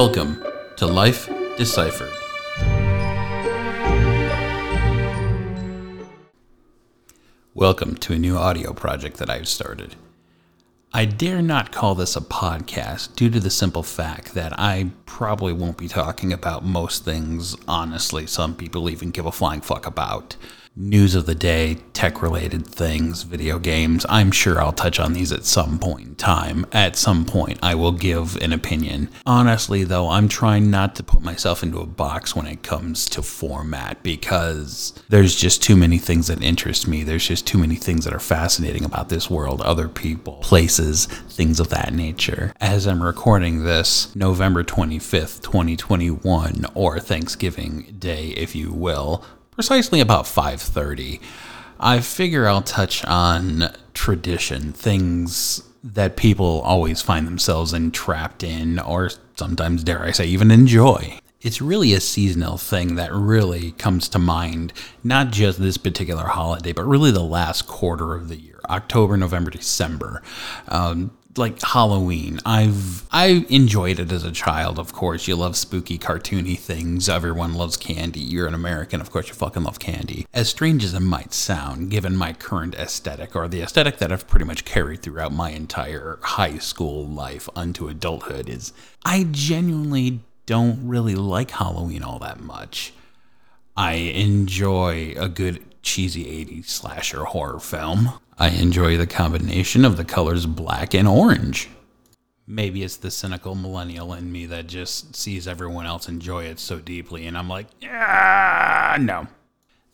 Welcome to Life D'Sypherd. Welcome to a new audio project that I've started. I dare not call this a podcast due to the simple fact that I probably won't be talking about most things, honestly, some people even give a flying fuck about. News of the day, tech-related things, video games, I'm sure I'll touch on these at some point in time. At some point, I will give an opinion. Honestly, though, I'm trying not to put myself into a box when it comes to format because there's just too many things that interest me. There's just too many things that are fascinating about this world, other people, places, things of that nature. As I'm recording this, November 25th, 2021, or Thanksgiving Day, if you will, precisely about 5:30, I figure I'll touch on tradition, things that people always find themselves entrapped in, or sometimes, dare I say, even enjoy. It's really a seasonal thing that really comes to mind, not just this particular holiday, but really the last quarter of the year, October, November, December, like Halloween. I enjoyed it as a child, of course. You love spooky, cartoony things. Everyone loves candy. You're an American, of course you fucking love candy. As strange as it might sound, given my current aesthetic, or the aesthetic that I've pretty much carried throughout my entire high school life unto adulthood, is I genuinely don't really like Halloween all that much. I enjoy a good cheesy 80s slasher horror film. I enjoy the combination of the colors black and orange. Maybe it's the cynical millennial in me that just sees everyone else enjoy it so deeply, and I'm like, yeah, no.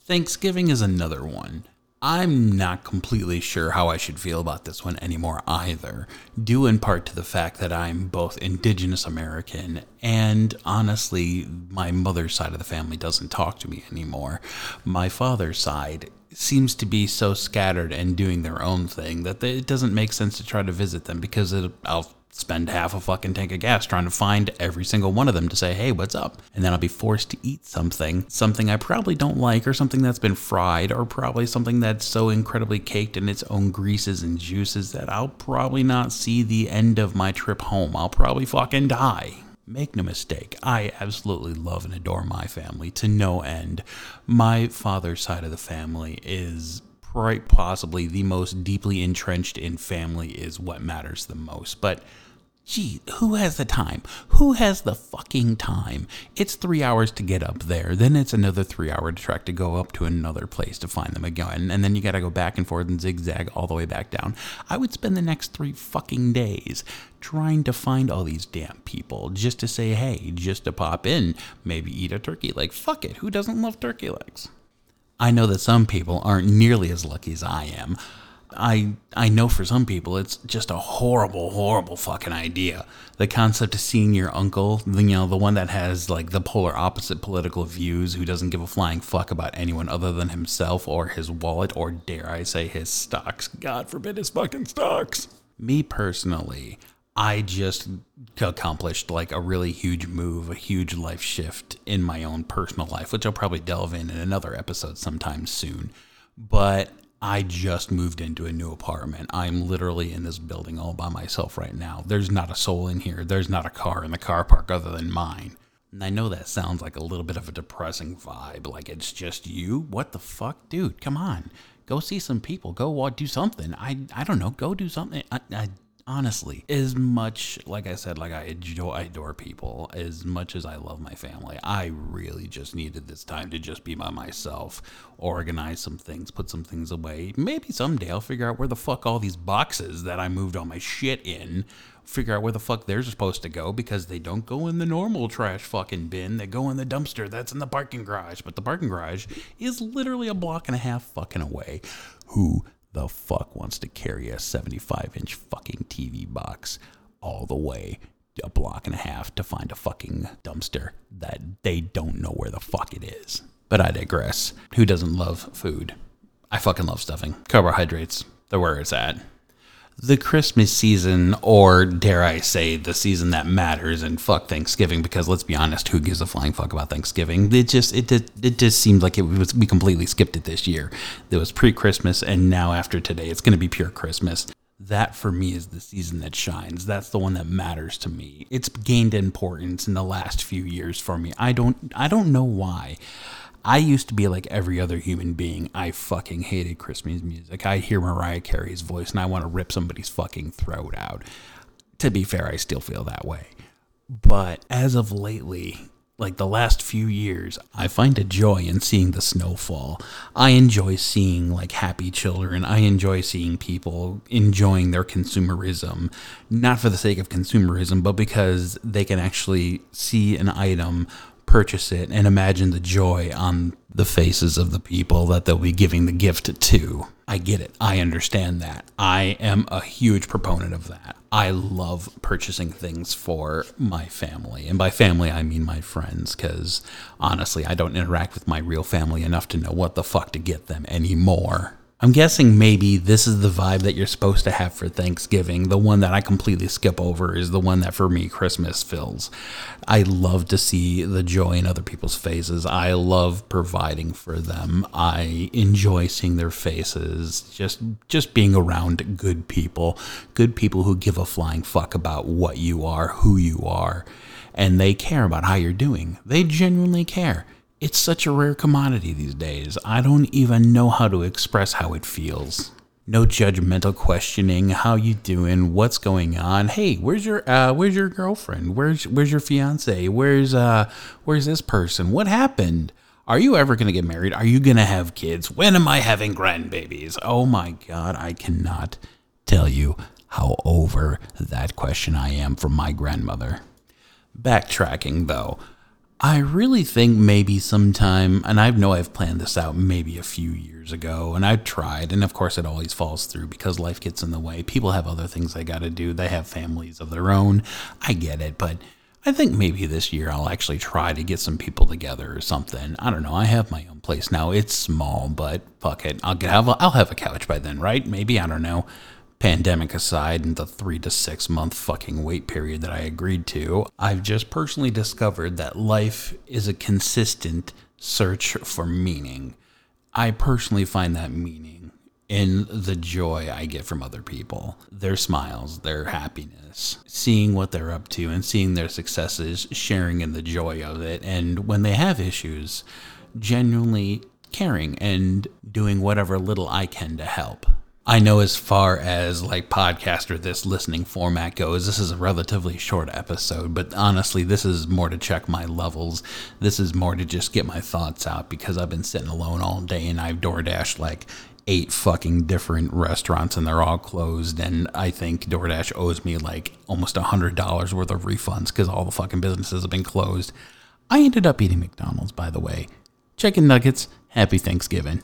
Thanksgiving is another one. I'm not completely sure how I should feel about this one anymore either, due in part to the fact that I'm both indigenous American and, honestly, my mother's side of the family doesn't talk to me anymore. My father's side seems to be so scattered and doing their own thing that it doesn't make sense to try to visit them because I'll spend half a fucking tank of gas trying to find every single one of them to say, hey, what's up? And then I'll be forced to eat something I probably don't like, or something that's been fried, or probably something that's so incredibly caked in its own greases and juices that I'll probably not see the end of my trip home. I'll probably fucking die. Make no mistake, I absolutely love and adore my family to no end. My father's side of the family is quite possibly the most deeply entrenched in family is what matters the most. But gee, who has the time? Who has the fucking time? It's 3 hours to get up there. Then it's another 3-hour trek to go up to another place to find them again. And then you got to go back and forth and zigzag all the way back down. I would spend the next 3 fucking days trying to find all these damn people just to say, hey, just to pop in, maybe eat a turkey leg. Fuck it. Who doesn't love turkey legs? I know that some people aren't nearly as lucky as I am. I know for some people it's just a horrible, horrible fucking idea. The concept of seeing your uncle, the one that has like the polar opposite political views, who doesn't give a flying fuck about anyone other than himself or his wallet, or dare I say his stocks. God forbid his fucking stocks. Me personally, I just accomplished like a really huge move, a huge life shift in my own personal life, which I'll probably delve in another episode sometime soon. But I just moved into a new apartment. I'm literally in this building all by myself right now. There's not a soul in here. There's not a car in the car park other than mine. And I know that sounds like a little bit of a depressing vibe, like it's just you. What the fuck? Dude, come on. Go see some people. Go do something. I don't know. Go do something. Honestly, as much, like I said, like I adore people, as much as I love my family, I really just needed this time to just be by myself, organize some things, put some things away. Maybe someday I'll figure out where the fuck all these boxes that I moved all my shit in, figure out where the fuck they're supposed to go, because they don't go in the normal trash fucking bin. They go in the dumpster that's in the parking garage, but the parking garage is literally a block and a half fucking away. Who the fuck wants to carry a 75-inch fucking TV box all the way a block and a half to find a fucking dumpster that they don't know where the fuck it is? But I digress. Who doesn't love food? I fucking love stuffing. Carbohydrates, they're where it's at. The Christmas season, or dare I say the season that matters, and fuck Thanksgiving, because let's be honest, who gives a flying fuck about Thanksgiving? It just seemed like we completely skipped it this year. There was pre-Christmas, and now after today, it's going to be pure Christmas. that for me is the season that shines. That's the one that matters to me. It's gained importance in the last few years for me. I don't know why. I used to be like every other human being. I fucking hated Christmas music. I hear Mariah Carey's voice and I want to rip somebody's fucking throat out. To be fair, I still feel that way. But as of lately, like the last few years, I find a joy in seeing the snowfall. I enjoy seeing like happy children. I enjoy seeing people enjoying their consumerism, not for the sake of consumerism, but because they can actually see an item, purchase it, and imagine the joy on the faces of the people that they'll be giving the gift to. I get it. I understand that. I am a huge proponent of that. I love purchasing things for my family. And by family, I mean my friends, because honestly, I don't interact with my real family enough to know what the fuck to get them anymore. I'm guessing maybe this is the vibe that you're supposed to have for Thanksgiving. The one that I completely skip over is the one that for me Christmas fills. I love to see the joy in other people's faces. I love providing for them. I enjoy seeing their faces. Just being around good people who give a flying fuck about what you are, who you are, and they care about how you're doing. They genuinely care. It's such a rare commodity these days. I don't even know how to express how it feels. No judgmental questioning. How you doing? What's going on? Hey, where's your girlfriend? Where's your fiance? Where's this person? What happened? Are you ever gonna get married? Are you gonna have kids? When am I having grandbabies? Oh my God, I cannot tell you how over that question I am from my grandmother. Backtracking though. I really think maybe sometime, and I know I've planned this out maybe a few years ago, and I tried, and of course it always falls through because life gets in the way. People have other things they got to do. They have families of their own. I get it, but I think maybe this year I'll actually try to get some people together or something. I don't know. I have my own place now. It's small, but fuck it. I'll have a couch by then, right? Maybe, I don't know. Pandemic aside and the 3 to 6 month fucking wait period that I agreed to, I've just personally discovered that life is a consistent search for meaning. I personally find that meaning in the joy I get from other people, their smiles, their happiness, seeing what they're up to and seeing their successes, sharing in the joy of it. And when they have issues, genuinely caring and doing whatever little I can to help. I know as far as like podcast or this listening format goes, this is a relatively short episode, but honestly, this is more to check my levels. This is more to just get my thoughts out because I've been sitting alone all day and I've DoorDashed like 8 fucking different restaurants and they're all closed. And I think DoorDash owes me like almost $100 worth of refunds because all the fucking businesses have been closed. I ended up eating McDonald's, by the way. Chicken nuggets. Happy Thanksgiving.